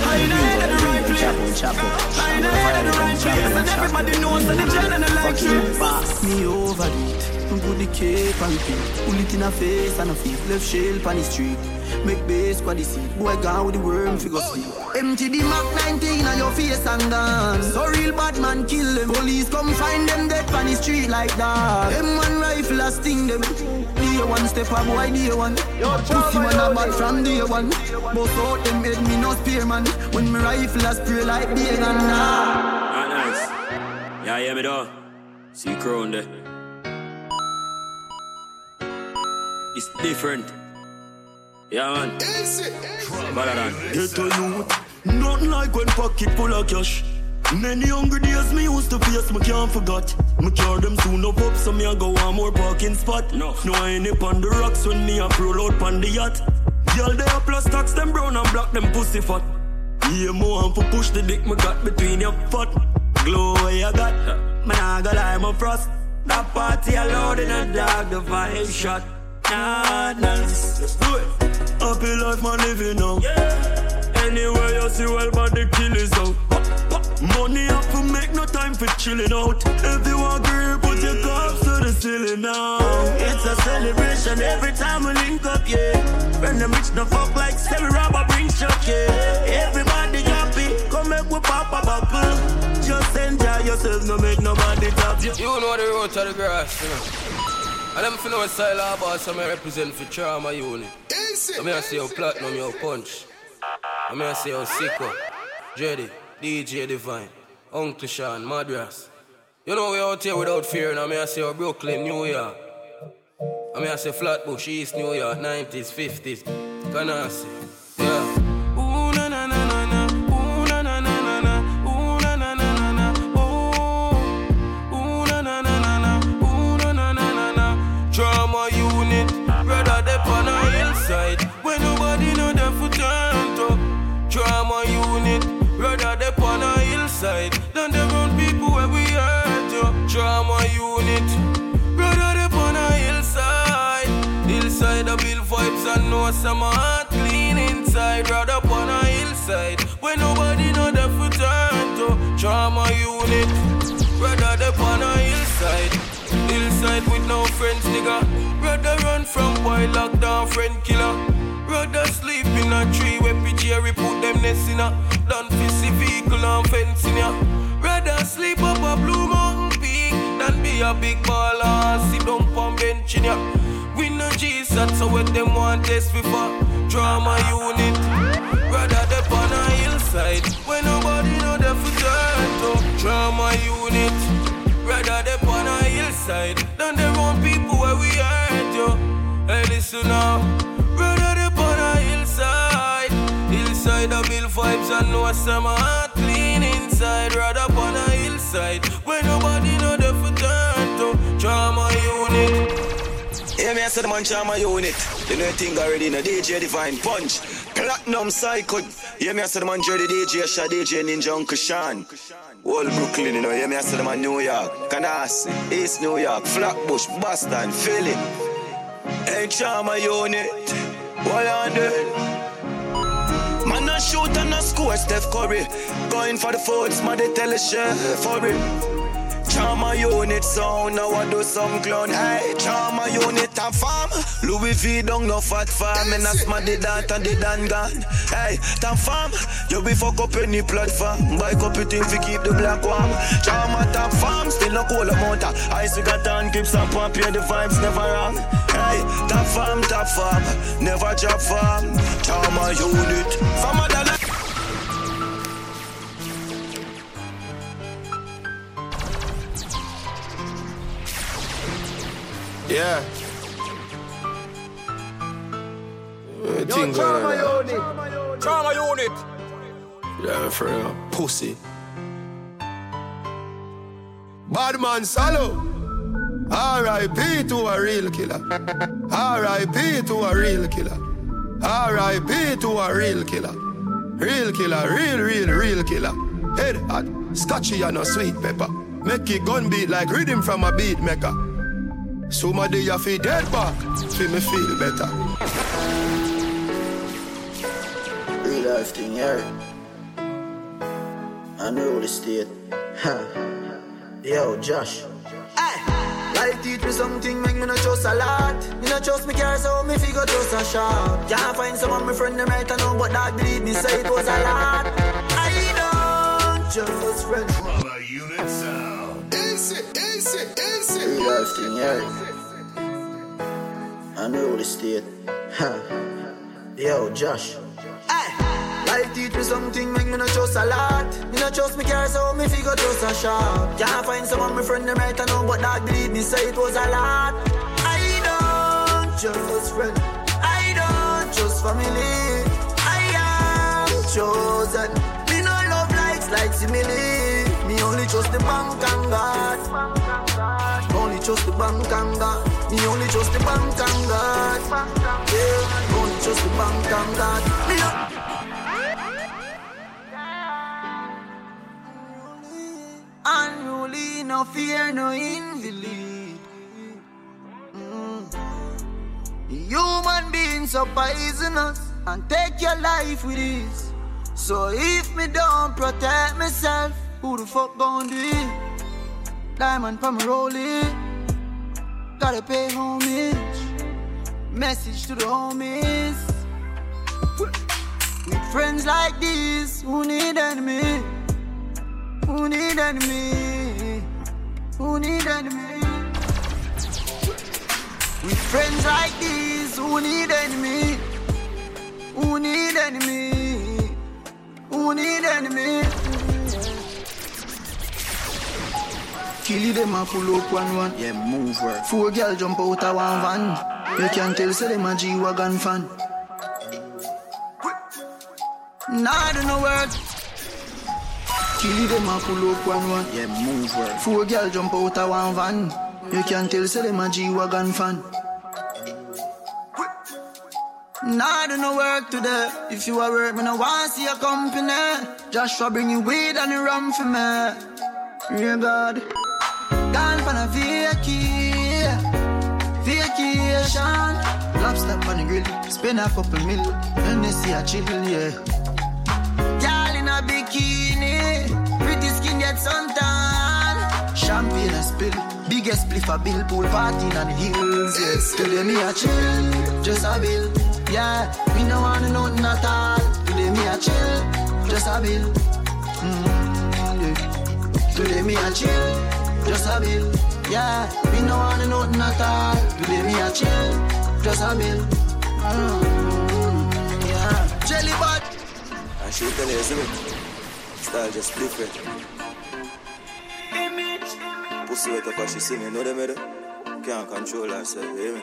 I ain't at the right place. I ain't at the right place. And everybody knows that the general like trace. Pass me over it. Put the cape on the feet. Pull it in her face and her feet. Left shell on the street. Make bass for the seat. Boy gone with the worm figure sleep. Empty the Mac 19 on your face and dance. So real bad man kill them. Police come find them dead on the street like that. M1 rifle a sting them. Dear one step up, boy dear one. Pussy man a bad from dear one. Both out them head me no spear man. When my rifle a spray like beer and ah nice. Yeah hear me though. See crown there. It's different. Yeah, man. Get a youth. Nothing like when pocket full of cash. Many hungry days me used to face, me can't forget. Me cure them soon up up, so me a go one more parking spot. No, no I ain't up on the rocks when me a roll out on the yacht. Girl, they a plus tax, them brown and black, them pussy fat. Yeah, more and for push the dick me got between your foot. Glow where you got, man I got like my frost. That party allowed in a dog, the vibe shot. Nah, nice. Let's do it. Happy life, man, living now. Yeah. Anywhere you see, well, man, the kill is out. Money up to make no time for chilling out. If you want grill, put your cups to the ceiling now. It's a celebration every time we link up, yeah. When the rich no fuck like Stevie Robber brings shock, yeah. Everybody happy, come make we pop a bubble. Just enjoy yourself, no make nobody top you. You know the road to the grass, you know. And them feel no style of boss, I represent for Charma Unit. I'm here to see your platinum, your punch. I'm here to see your sequel, Jedi. DJ Divine, Uncle Sean, Madras. You know we out here without fear, and I may say Brooklyn, New York. I may say Flatbush, East New York, 90s, 50s. Can I say? Yeah. Ooh na na na na na, ooh na na na na na, ooh na na na na na, ooh na na na na na, ooh na na na na na. Drama unit, brother dep on a hillside, where nobody know them for turn to. Drama unit. Brother, they on a hillside. Don't they run people where we hurt you? Drama unit. Brother, they on a hillside. Hillside, I build vibes and know some heart clean inside. Brother, on a hillside. Where nobody know that for turn to. Drama unit. Brother, they on a hillside. Hillside with no friends, nigga. Brother, run from boy, lockdown, friend killer. Brother sleep in a tree where Jerry put them nests in a done fizzy vehicle and fence in ya. Brother sleep up a Blue Mountain Peak than be a big baller and sit down on bench in ya. We no G-Sat so what them want test before Drama unit. Brother they on a hillside where nobody know they for turn to. Drama unit. Brother they on a hillside than they run people where we hurt yo. Hey listen now. The bill vibes and know some heart clean inside. Right up on a hillside where nobody know the for turn to. Drama unit. Yeah, me I said man Drama unit. You know thing already in a DJ Divine Punch Platinum Cycle. Yeah, me I said man Jerry DJ Sha DJ Ninja Uncle Sean. All Brooklyn, you know. Yeah, me I said man New York, Canarsie, East New York, Flatbush, Boston, Philly. Hey Drama unit. What on the man a shoot and a score, Steph Curry. Going for the forts, man, they tell a share for it. Drama unit sound, now I do some clown. Hey, Drama unit and farm. Louis V don't no fat farm. And that's my did that and they done gone. Hey, tam farm, you be fuck up any platform. Buy computing if you keep the black warm. Drama tam farm, still no cool amount. I see got and keep some pump here, the vibes never wrong. Hey, top farm, never drop farm. Drama unit. From a dollar. Yeah. Yo, Drama unit. Drama unit. Yeah, for real. Pussy. Bad man, salo. R.I.P. to a real killer. R.I.P. to a real killer. R.I.P. to a real killer. Real killer, real killer. Head hot, scotchy and a sweet pepper. Make it gun beat like rhythm from a beat maker. Somebody you feel dead back, feel me feel better. Real life thing here. I know the state. Yo, Josh. Life teach me something, make me not trust a lot. Me not trust me car, so me figure trust a shop. Can't find someone, my friend, them right I know, but that believe me, so it was a lot. I don't trust friends. Drama unit sound. Easy. Real life thing, yeah. I know the state. Yo, Josh. Life teach me something, make me not trust a lot. Me not trust me car, so me figure trust a shop. Can't find someone, my friend, them right I know, but that believe me, so it was a lot. I don't trust friend. I don't trust for God. Me no love likes, likes in me live. Me only trust the bank and God. Only trust the bank and God. Me only trust the bank and God. Yeah, only trust the bank and God. Me unruly, no fear, no invalid. Human beings are poisonous and take your life with ease. So if me don't protect myself, who the fuck gon' do it? Diamond from rolling, gotta pay homage. Message to the homies. With friends like these, who need enemies? Who need enemy? Who need enemy? With friends like these, who need enemy? Who need enemy? Who need enemy? Kill them and pull up one. Yeah, move right. Four girls jump out of one van. You can tell say them a G-Wagon fan. Nah, I don't know where. Kill them and pull up one. Yeah, move right. Four girls jump out of one van. You can tell say them a G-Wagon fan. Nah, I don't know work today. If you are work, me no want see your company. Joshua bring you weed and the rum for me. Yeah, God. Gone for a vacation. Lobster on the grill. Spend a couple mil. And they see a chill, yeah. A bikini, pretty skin get suntan. Champagne a spill, biggest spliff a bill, pool party on the hills. Yes, today me a chill, just a bill. Yeah, me no wanna nothing at all. Today me a chill, just a bill. Yeah. Today me a chill, just a bill. Yeah, me no wanna nothing at all. Today me a chill, just a bill. Yeah, jelly bud. She'll tell you, isn't it? Style just different. Image. Pussy wet up as she sing, you know the middle. Can't control herself, hear me?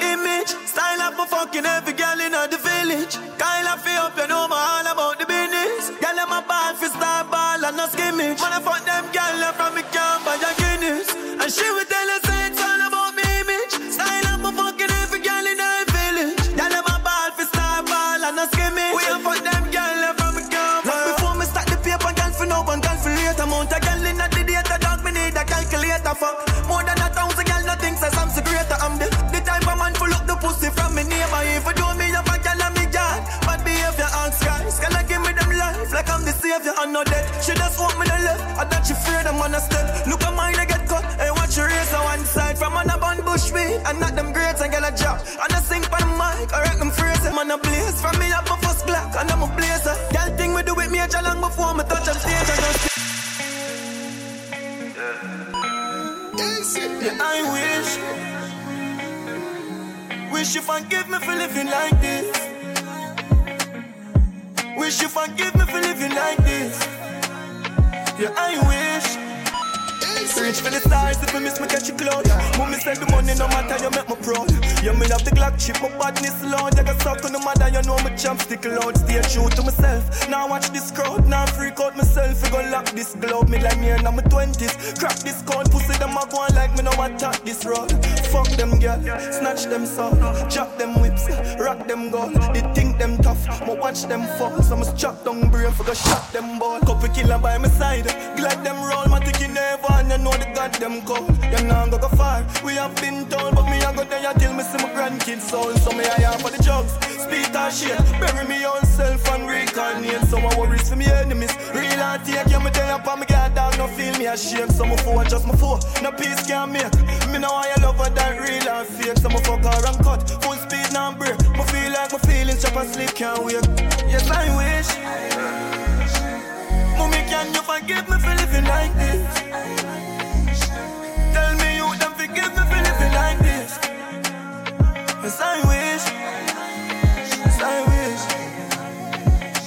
Image. Style up for fucking every girl in the village. Kyle feel up, you know my all about the business. Girl, I'm a ball for star ball and no skimmage. Wanna fuck them girl from me camp by your Guinness. And she will tell us it's all about me, image. Style up for fucking every girl in the village. Girl, I'm a ball for star ball and no skimmage. We fuck them girl from me camp. Before me start the paper, girl for now, one girl for later. Mount a girl in the data, dog me need a calculator for. More than 1,000 girl, no thinks I'm so greater. I'm the type of man full up the pussy from me neighbor. If you do me, you're a girl and me yard. Bad behavior and skies. Girl, I give me them life like I'm the savior and no death. She just want me to left, I thought she afraid I'm on a step. Look at mine, I get cut, and watch your race on one side. From on a bun bush me, and not them greats, I get a job. And I sing for the mic, I wreck them phrase, I'm on a blaze. From me up a first clock, and I'm a blazer. Girl, thing we do with me a long before me touch on stage, I don't see. Yeah, I wish you forgive me for living like this. Wish you forgive me for living like this. Yeah, I wish. Reach for the stars if you miss me, catch you close. Mommy said the money no matter, you make me proud. You me love the Glock chip, my badness loud. You got stuck to the mother, you know my champ stick loud. Stay true to myself, now watch this crowd. Now freak out myself, you gon' lock this globe. Me like me in my 20s, crack this code. Pussy them a going like me, now attack this road. Fuck them girl, snatch them soul. Drop them whips, rock them gold. They think them tough, but watch them fall. So I chop down brain, for go shot them ball. Couple killer by my side, glad them roll. My ticky never, and you know they got them cold. You know I'm go far, we have been told. But me I go there till me see my grandkids soul. So me I am for the drugs, split and shit. Bury me own self and reincarnate. So I worries for me enemies, real and take. Yeah, me tell you, but me got down, no feel me a shake. So my foe, just my foe, no peace can make. Me know I love her that real and fake. So my fuck her and cut, full speed and break. Me feel like my feelings chop and sleep can't wake. Yes, I wish. Mommy, can you forgive me for living like this? Tell me you don't forgive me for living like this. Yes, I wish. Yes, I wish.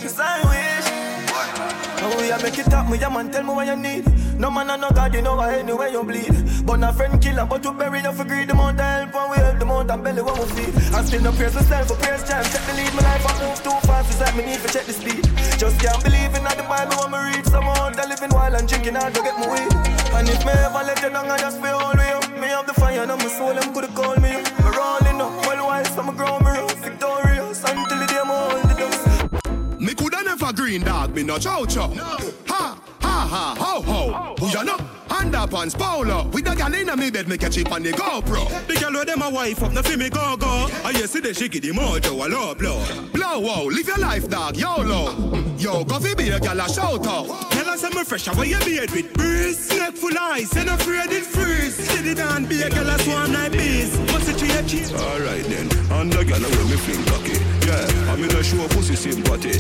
Yes, I wish. Oh, yeah, make it up, my man, tell me what you need. No man and no God, you know I anyway you bleed. But a friend killer, but you bury you for greed. The mount I help and we help the mount and belly what we feed. I still no praise myself for praise time. Check the lead, my life I move too fast. It's like me need to check the speed. Just can't believe in the Bible when I read. Someone that living while and drinking hard to get my weed. And if me ever let you down, I just be all way up. Me have the fire and my soul, them coulda called me up. Me rolling up, well while some grow me up. Victorious until the day I'm all the dust. Me coulda never green dog, me no chow chow. Ha! Ha ho ho, who's your no? Underpants, Paolo. With the gal in a me bed, me catch it on the GoPro. The gal with them a wife up, no fi me go go. I you see the shiki the mojo a low blow. Blow wow, live your life dog, YOLO. Yo, go fi be a gal a shout out. Tell us I'm fresh over your beard with breeze. Snake full eyes, and afraid it freeze. Sit it down, be a gal a swarm like bees. What's it to your cheese? Alright then, and the gal with me fling cocky. Yeah, I'm in a show pussy sympathy.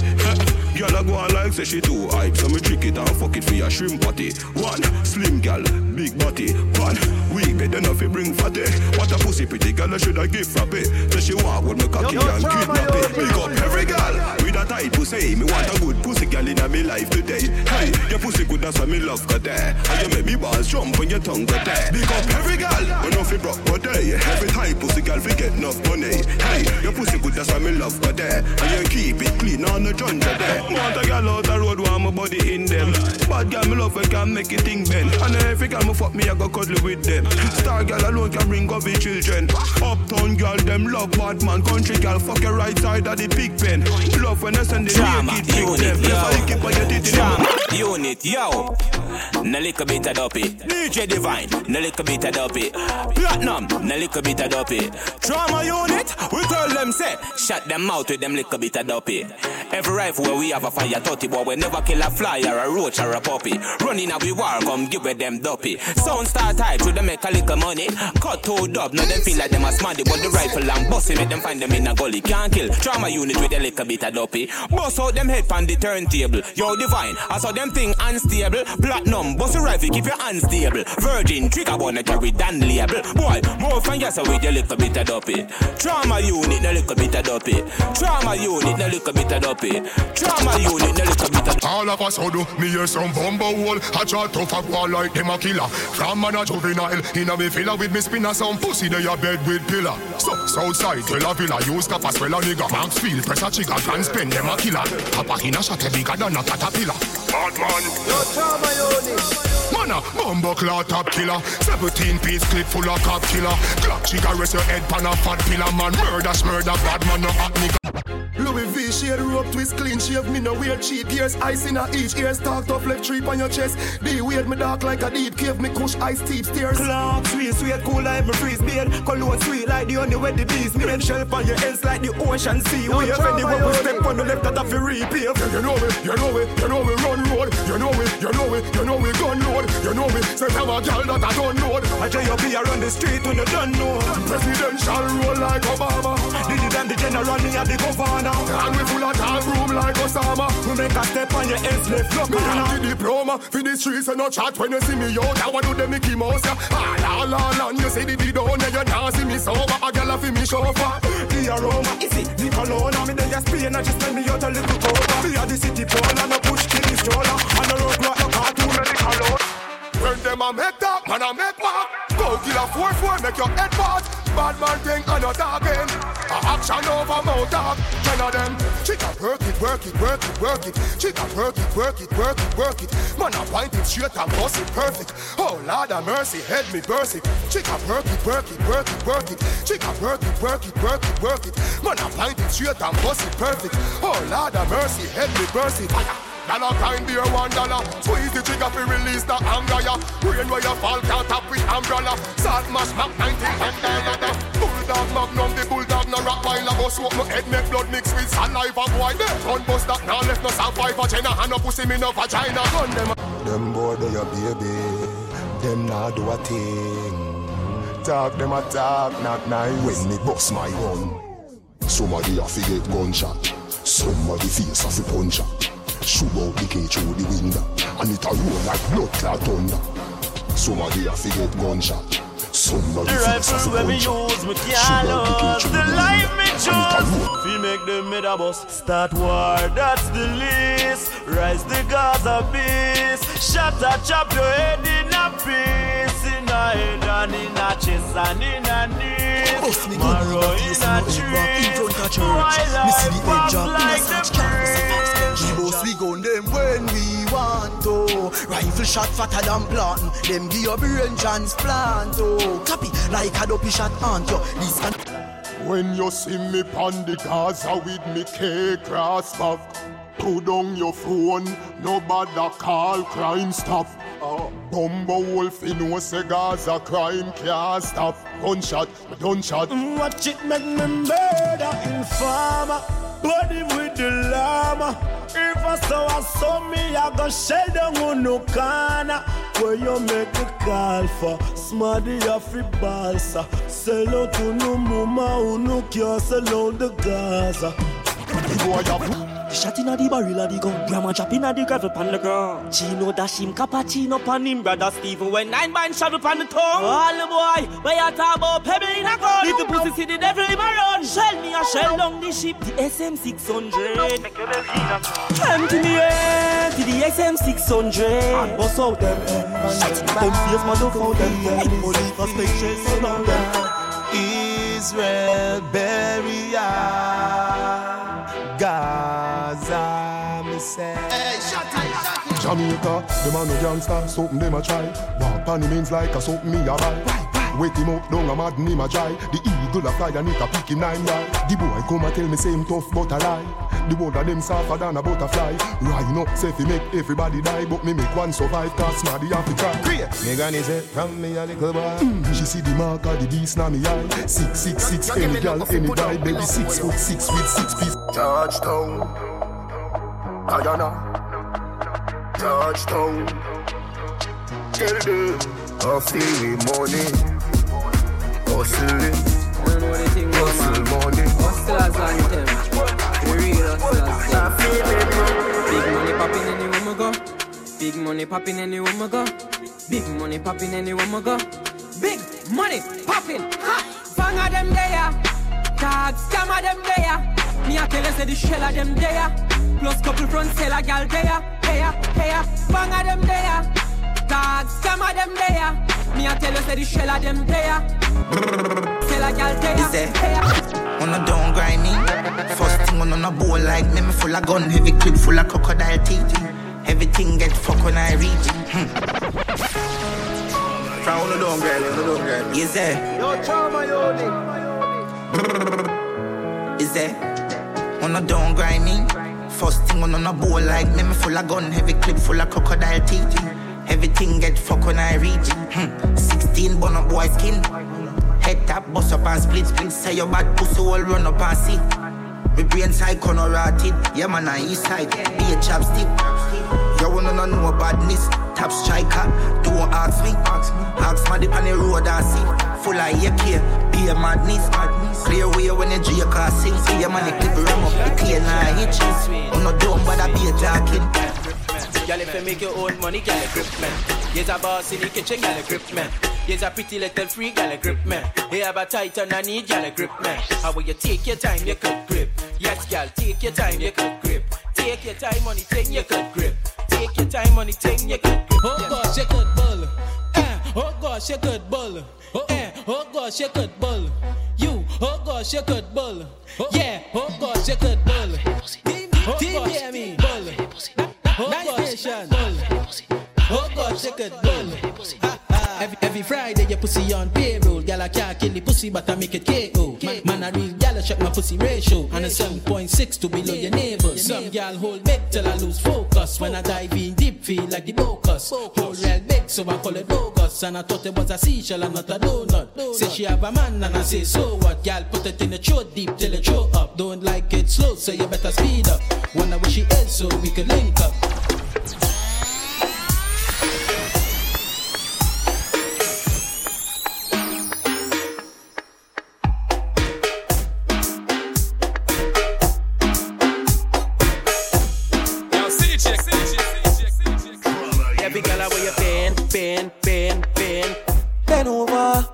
Gal a go and like say she too hype, so me trick it and fuck it for your shrimp party. One, slim gal, big body. One, weak bed enough to bring fatty. What a pussy pretty gal should I give frappe. So she walk with me cocky and kidnap it. Pick up every gal with a tight pussy. Me want a good pussy gal in me life today. Hey, your pussy good as me love got there. And you make me balls jump when your tongue got there. Pick up every gal when nothing broke but day. Every tight pussy gal we get enough money. Hey, your pussy good as me love got there. And you keep it clean on the jungle there. Want a gal out the road want my body in them. Bad girl me love, I can make it thing bend. And every girl me fuck me, I go cuddle with them. Star girl alone can bring up the children. Uptown girl, them love bad man. Country girl, fuck your right side of the pig pen. Love when I send the naked pick them. Drama unit, yo. Na little bit of doppy. DJ Divine, na little bit of doppy. Platinum, na little bit of doppy. Drama unit, we tell them say, shut them out with them little bit of doppy. Every rifle where we have a fire 30, but we never kill a fly or a roach or a puppy. Running a we war, come give with them doppy. Sound star type, should them make a little money. Cut two dub, now them feel like them a smarty, but the rifle and bussy make them find them in a gully. Can't kill, trauma unit with a little bit of doppy. Bust out them head on the turntable. Yo Divine, I saw them thing unstable. Platinum, bust a rifle, keep your hands stable. Virgin, trigger wanna carry down label. Boy, more fun yes with a little bit of doppy. Trauma unit, a little bit of doppy. Trauma unit, a little bit of doppy. Trauma unit, a little bit of doppy. All of us how do me hear some bumble wall. I try to fuck war like them a killer. From man a juvenile, in a me filler with me spinner. Some pussy they a bed with pillar. So, Southside, tell a villa, use cap as well a nigga. Maxfield, press a chica, grand spend them a killer. Papa in a shot bigger than a caterpillar. Bad man. No trauma unit. Mana, bumbo claw top killer. 17 piece clip full of cop killer. Glock chica, rest your head pan a fat pillar. Man, murder, smurder, bad man, no hot nigga. Louis V shade, rope twist, clean shave. Me no weird cheap ears, ice in a each ear. Talked up left trip on your chest. Be weird, me dark like a deep cave. Me kush ice deep stairs. Clock, sweet, cool like me freeze beard. Cologne sweet like the only way the bees. Me red shelf on your ends like the ocean sea. We have any one step on the left that have a repave. You know it, you know it, you know we run road. You know it, you know it, you know we gun road. You know me, say I'm a girl that I don't know. I tell you be around the street when you don't know. Presidential role like Obama. Did it and the general, me and the governor. And we full of tall room like Osama. We make a step on your head, left look. Me have the diploma, for the streets and no chat when you see me out. I want to do the Mickey Mouse, yeah. Ah, la, la, la, you see the video, now you can't see me sober. A girl for me chauffeur. The aroma, is it the cologne? Me then just pay and just send me out a little over. We are the city pole and I push to the stroller. And I don't rock the cartoon and the cologne. When them a make talk, man a make mark. Go kill a 4-4, make your head part. Bad man thing and a talk in. A action over mouth talk. Ten of them. Chica work it, work it, work it, work it. Chica work it, work it, work it, work it. Man a point it straight and bust it perfect. Oh Lord a mercy, head me burst it. Chica work it, work it, work it, work it. Chica work it, work it, work it, work it. Man a point it straight and bust it perfect. Oh Lord a mercy, head me burst it. Dollar kind beer, $1. Squeeze the trigger for release the anger, yeah. Rain where you fall, can't tap with umbrella. Salt mash, Mac 19, and da-da-da. Bulldog magnum, the bulldog no rock while I go smoke no head, make blood mix with saliva, boy. Gun bust that, now left no survivor, Jenna, and no pussy me no vagina. Gun them boy, they a baby. Them nah do a thing. Talk them a talk, not nice. When me bust my gun, somebody a fi get gunshot. Somebody face a fi punch at. Shoot out the cage through the window, and it a roll like blood clot thunder. Somebody a fi get gunshot. The rifle where we use, we can't lose. The life me chose. We make them made a bus. Start war, that's the least. Rise the Gaza beast. Shatter, chop your head in a piece. In a head and in a chest and in a knee. Marrow in a tree. Why life pops like the breeze. We gun them when we want to. Rifle shot fatter than planting. Them give your brain transplant to. Copy like a dopey shot aunt yo. This can. When you see me pan the Gaza with me cake grass stuff, put down your phone. Nobody call crime stop. Bumbo wolf in no say Gaza crime can't stop. Gunshot, gunshot. Watch it make me murder informer. Body with the llama. If I saw me, I go shell down on no corner. Where you make a call for smarty off the balsa. Sell out to no mama who no cure, sell out the Gaza. Shot in the barrel of the gun. Grandma chopping at the gravel pan the ground. Chino dash him, cappuccino pan him, brother Stephen. When 9 man shot up on the tongue. All the boy, where you talk about pebble in a gun. Little pussy see the devil in my run. Shell me a shell down the ship, the SM-600. Empty me head to the SM-600. And bust out them embers. Them fierce man don't found them. Only for spectators around them. Israel barrier. Gaza, me say. Hey, shut up. Jamaica, the man who can't stop, something them a try. Walk on the means like a something me a buy. Wake him up, don't a mad him a try. The eagle a fly and it a pick him 9 yard. The boy come and tell me same tough but a lie. The world of them suffer than a butterfly. Rhino up, say he make everybody die, but me make one survive, cause smarty have to try. Great. Me gonna say from me a little boy. She see the mark of the beast now me eye. 666, any girl, any guy, baby 6 foot 6 with 6 piece. Touchdown, Guyana. Touchdown, till the coffee morning. Hustling, hustle morning. Hustlers and them, the real hustlers. Big money popping any woman go. Big money popping any woman go. Big money popping any woman go. Big money popping, ha! Bang at them there, tag scam at them there. Me a tell you say the shell of them there. Plus couple front seller gal there. There, there, bang of them there. Dog scam of them there. Me a tell you say the shell of them there. Seller gal there. Is there? On a down grind me. First thing on a bowl like me full of gun. Heavy clip full of crocodile teeth. Everything get fucked when I reach. From on a down grind me, on a down grind me. Is there? Yo, trauma yoni. Is there? On a down grinding, first thing on a bowl like me full of gun, heavy clip full of crocodile teeth. Everything get fucked when I reach. 16 bun up boy skin, head tap, bust up and split. Say your bad pussy all run up and see. My brain side corner rotted, yeah man on east side, be a chapstick. You wanna know badness, tap striker, don't ask me. Ask me on the road and see, full of AK, be a madness. Clear way when the G car sings. See your money clip rim up the clean and hitch. I'm not dumb but I be a talking. Y'all if you make your own money, y'all a grip man. Here's a boss in the kitchen, y'all a grip man. Here's a pretty little free, y'all a grip man. Hey, have a titan I need, y'all a grip man. How will you take your time, you could grip. Yes, y'all take your time, you could grip. Take your time on the thing, you could grip. Take your time on the thing, you could grip. Oh gosh, you could bull. Oh gosh, you could bull. Oh gosh, you could bull. You, oh gosh, you could bull. Oh. Yeah, oh gosh, you could bull. TBME, bull. Oh gosh, bull. Oh gosh, you could bull. Every Friday, your pussy on payroll. Gal, I can't kill the pussy, but I make it KO. Man, I real gal, I check my pussy ratio. And a 7.6 to below your neighbors. Some gal hold back till I lose focus. When I dive in deep, feel like the bocus. Hold real back, so I call it bogus. And I thought it was a seashell and not a donut. Say she have a man, and I say, so what? Gal, put it in the throat deep till it throw up. Don't like it slow, so you better speed up. Wonder where she is, so we can link up.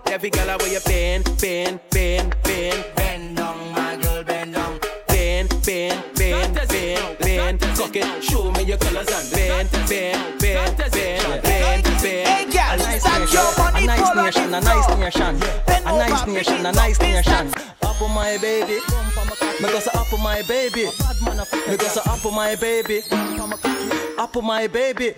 Every bend down, my girl, bend down. Bend, cock it, show me your colors and bend. Hey girl, stack your money, a nice nation. Up on my baby, because I up on my baby, because I up on my baby, up on my baby.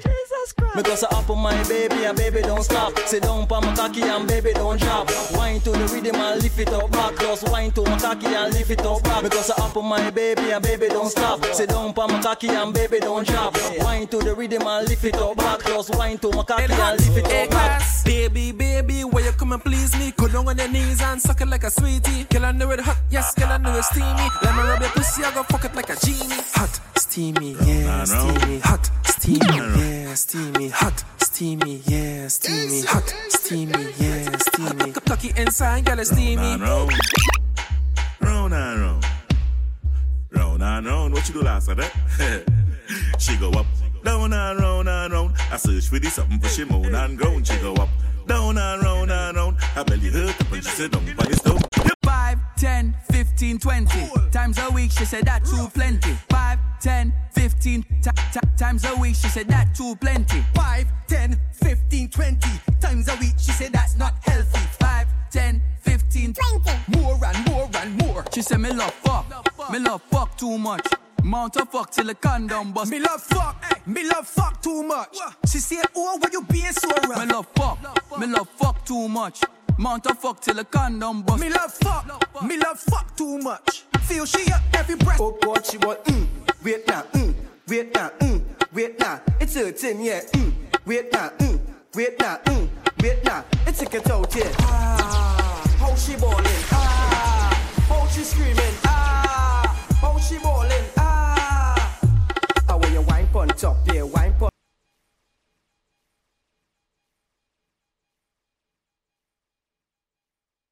Because I up on my baby and baby don't stop. Sit down pa my cocky and baby don't drop. Wine to the rhythm and lift it up back. Just wine to my cocky and lift it up back. Because I up on my baby and baby don't stop. Sit down pa my cocky and baby don't drop. Wine to the rhythm and lift it up back. Just wine to my cocky and lift it up back. Baby, where you come and please me? Go down on your knees and suck it like a sweetie. Girl I know it hot, yes, girl I know it steamy. Let me rub your pussy, I go fuck it like a genie. Hot, steamy, yeah, steamy. Hot, steamy, yeah, steamy. Hot, steamy, yeah, steamy. Hot, steamy, yeah, steamy. Hot, cocky inside, girl, steamy. Round and round. What you do last night? She go up, down and round and round. I search for this something, but she moan and groan. She go up, down and round. Her belly hurt up and she said, "Don't buy this dope." 5, 10, 15, 20 times a week, she said that too plenty. 5, 10, 15 times a week, she said that too plenty. 5, 10, 15, 20 times a week, she said that's not healthy. 5, 10, 15, 20 more and more. She said me love fuck too much. Mount a fuck till the condom bust. Me love fuck too much. She said, "Oh, what you being so rough?" Me love fuck too much. Mount a fuck till the condom bust. Me love fuck too much. Feel she up every breath. Oh boy, she want wait now. It's hurting, yeah. Wait now. It's a get out, yeah. Ah, how she ballin', ah, how she screamin', ah.